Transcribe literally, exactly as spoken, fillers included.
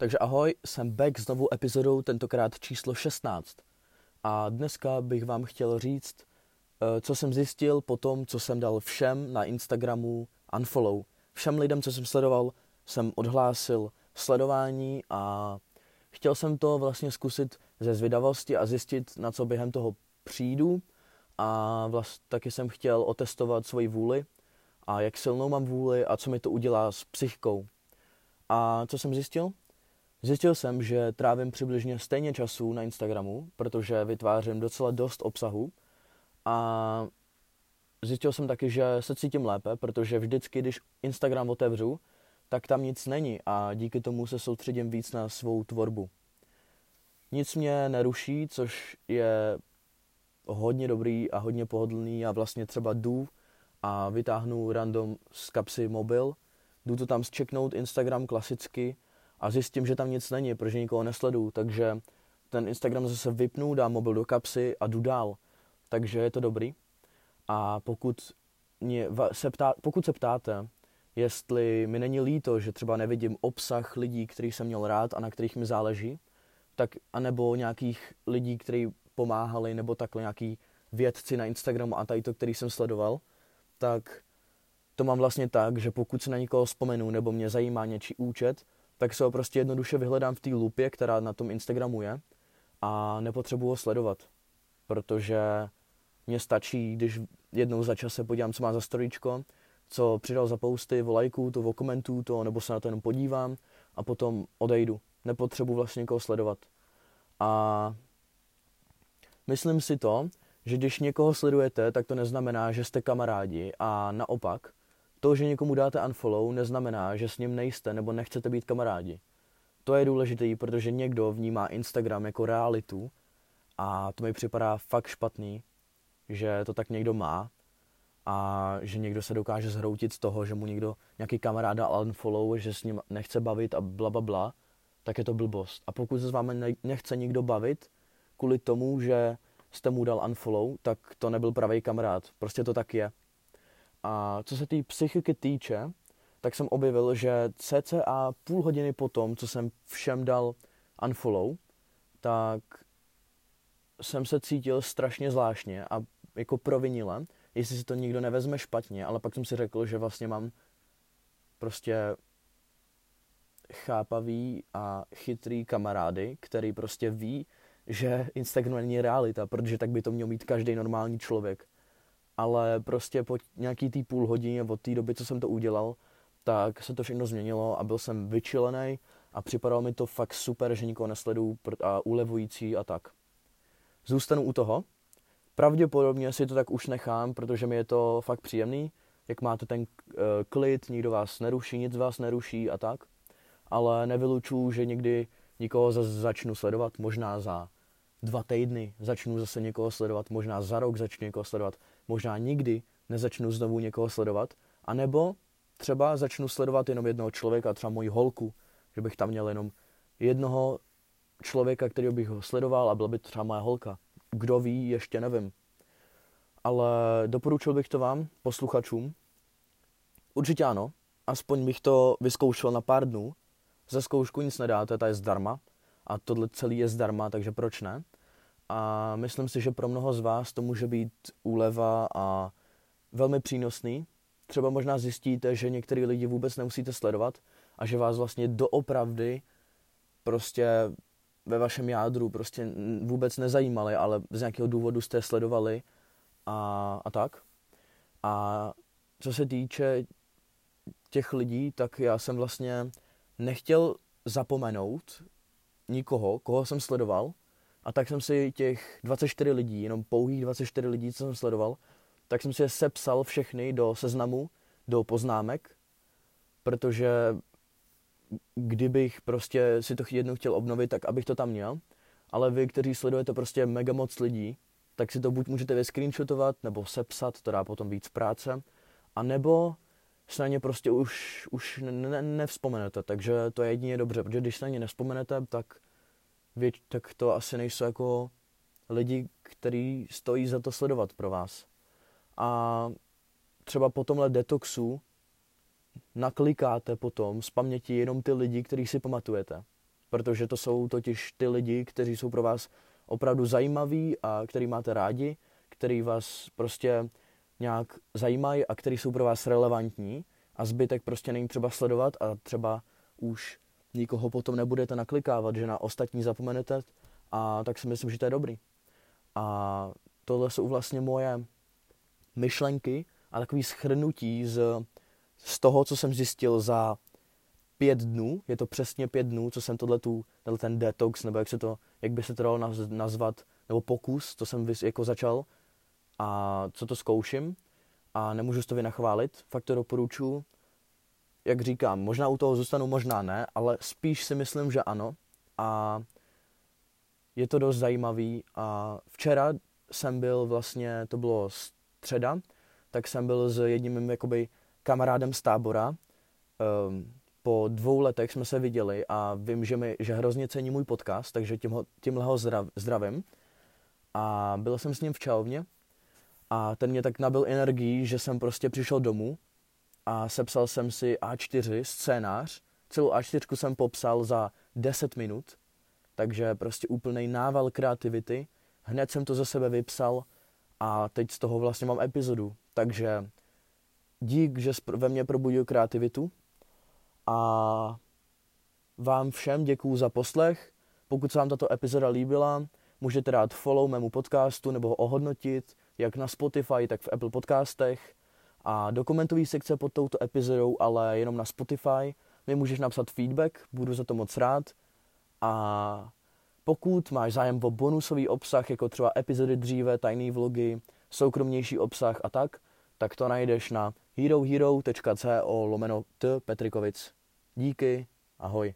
Takže ahoj, jsem back s novou epizodou, tentokrát číslo šestnáct. A dneska bych vám chtěl říct, co jsem zjistil po tom, co jsem dal všem na Instagramu unfollow. Všem lidem, co jsem sledoval, jsem odhlásil sledování a chtěl jsem to vlastně zkusit ze zvědavosti a zjistit, na co během toho přijdu. A vlastně taky jsem chtěl otestovat svoji vůli a jak silnou mám vůli a co mi to udělá s psychikou. A co jsem zjistil? Zjistil jsem, že trávím přibližně stejně času na Instagramu, protože vytvářím docela dost obsahu. A zjistil jsem taky, že se cítím lépe, protože vždycky, když Instagram otevřu, tak tam nic není a díky tomu se soustředím víc na svou tvorbu. Nic mě neruší, což je hodně dobrý a hodně pohodlný a vlastně třeba jdu a vytáhnu random z kapsy mobil, jdu to tam zčeknout Instagram klasicky a zjistím, že tam nic není, protože nikoho nesleduju, takže ten Instagram zase vypnu, dám mobil do kapsy a jdu dál, takže je to dobrý. A pokud, mě se, ptá, pokud se ptáte, jestli mi není líto, že třeba nevidím obsah lidí, kterých jsem měl rád a na kterých mi záleží, tak anebo nějakých lidí, kteří pomáhali, nebo takhle nějaký vědci na Instagramu a tady to, který jsem sledoval, tak to mám vlastně tak, že pokud se na někoho vzpomenu nebo mě zajímá něčí účet, tak se ho prostě jednoduše vyhledám v té lupě, která na tom Instagramu je, a nepotřebuji ho sledovat, protože mě stačí, když jednou za čas se podívám, co má za storyčko, co přidal za posty, o lajku, to o komentu, to, nebo se na to jenom podívám a potom odejdu. Nepotřebuji vlastně někoho sledovat. A myslím si to, že když někoho sledujete, tak to neznamená, že jste kamarádi, a naopak, to, že někomu dáte unfollow, neznamená, že s ním nejste nebo nechcete být kamarádi. To je důležité, protože někdo vnímá Instagram jako realitu a to mi připadá fakt špatný, že to tak někdo má a že někdo se dokáže zhroutit z toho, že mu někdo nějaký kamarád dal unfollow, že s ním nechce bavit a bla, bla, bla, tak je to blbost. A pokud se s vámi nechce nikdo bavit kvůli tomu, že jste mu dal unfollow, tak to nebyl pravý kamarád. Prostě to tak je. A co se té psychiky týče, tak jsem objevil, že cca půl hodiny po tom, co jsem všem dal unfollow, tak jsem se cítil strašně zvláštně a jako provinile, jestli si to nikdo nevezme špatně, ale pak jsem si řekl, že vlastně mám prostě chápavý a chytrý kamarády, který prostě ví, že Instagram není realita, protože tak by to měl mít každý normální člověk. Ale prostě po nějaký tý půl hodině od té doby, co jsem to udělal, tak se to všechno změnilo a byl jsem vyčilenej a připadalo mi to fakt super, že nikoho nesleduju a ulevující a tak. Zůstanu u toho. Pravděpodobně si to tak už nechám, protože mi je to fakt příjemný, jak máte ten klid, nikdo vás neruší, nic vás neruší a tak. Ale nevylučuju, že někdy nikoho začnu sledovat, možná za dva týdny začnu zase někoho sledovat, možná za rok začnu někoho sledovat, možná nikdy nezačnu znovu někoho sledovat, anebo třeba začnu sledovat jenom jednoho člověka, třeba moji holku, že bych tam měl jenom jednoho člověka, kterého bych ho sledoval a byla by třeba moje holka. Kdo ví, ještě nevím. Ale doporučil bych to vám, posluchačům. Určitě ano, aspoň bych to vyzkoušel na pár dnů. Za zkoušku nic nedáte, ta je zdarma. A tohle celý je zdarma, takže proč ne? A myslím si, že pro mnoho z vás to může být úleva a velmi přínosný. Třeba možná zjistíte, že některý lidi vůbec nemusíte sledovat a že vás vlastně doopravdy prostě ve vašem jádru prostě vůbec nezajímali, ale z nějakého důvodu jste sledovali a, a tak. A co se týče těch lidí, tak já jsem vlastně nechtěl zapomenout nikoho, koho jsem sledoval, a tak jsem si těch dvacet čtyři lidí, jenom pouhých dvacet čtyři lidí, co jsem sledoval, tak jsem si je sepsal všechny do seznamu, do poznámek, protože kdybych prostě si to jednou chtěl obnovit, tak abych to tam měl, ale vy, kteří sledujete prostě mega moc lidí, tak si to buď můžete vyscreenshotovat, nebo sepsat, to dá potom víc práce, a nebo se na ně prostě už, už ne, nevzpomenete, takže to je jedině dobře, protože když se na ně nevzpomenete, tak, vě, tak to asi nejsou jako lidi, kteří stojí za to sledovat pro vás. A třeba po tomhle detoxu naklikáte potom z paměti jenom ty lidi, kterých si pamatujete. protože to jsou totiž ty lidi, kteří jsou pro vás opravdu zajímaví a který máte rádi, který vás prostě nějak zajímají a který jsou pro vás relevantní a zbytek prostě není třeba sledovat a třeba už nikoho potom nebudete naklikávat, že na ostatní zapomenete a tak si myslím, že to je dobrý. A tohle jsou vlastně moje myšlenky a takový shrnutí z, z toho, co jsem zjistil za pět dnů, je to přesně pět dnů, co jsem tohletu, ten detox, nebo jak, se to, jak by se to dalo nazvat, nebo pokus, co jsem jako začal a co to zkouším a nemůžu si to vynachválit, fakt to doporučuji, jak říkám, možná u toho zůstanu, možná ne, ale spíš si myslím, že ano a je to dost zajímavý a včera jsem byl vlastně, to bylo středa, tak jsem byl s jedním mým jakoby kamarádem z tábora, um, po dvou letech jsme se viděli a vím, že, mi, že hrozně cení můj podcast, takže tím ho, tímhle ho zdrav, zdravím. A byl jsem s ním v čajovně a ten mě tak nabil energií, že jsem prostě přišel domů a sepsal jsem si á čtyři scénář. Celou á čtyřku jsem popsal za deset minut, takže prostě úplnej nával kreativity. Hned jsem to ze sebe vypsal a teď z toho vlastně mám epizodu. Takže dík, že ve mně probudil kreativitu. A vám všem děkuju za poslech. Pokud se vám tato epizoda líbila, můžete dát follow mému podcastu nebo ho ohodnotit, jak na Spotify, tak v Apple podcastech. A do komentový sekce pod touto epizodou, ale jenom na Spotify, mi můžeš napsat feedback, budu za to moc rád. A pokud máš zájem o bonusový obsah, jako třeba epizody dříve, tajné vlogy, soukromnější obsah a tak, tak to najdeš na herohero tečka co lomeno tpetrikovic. Díky, ahoj.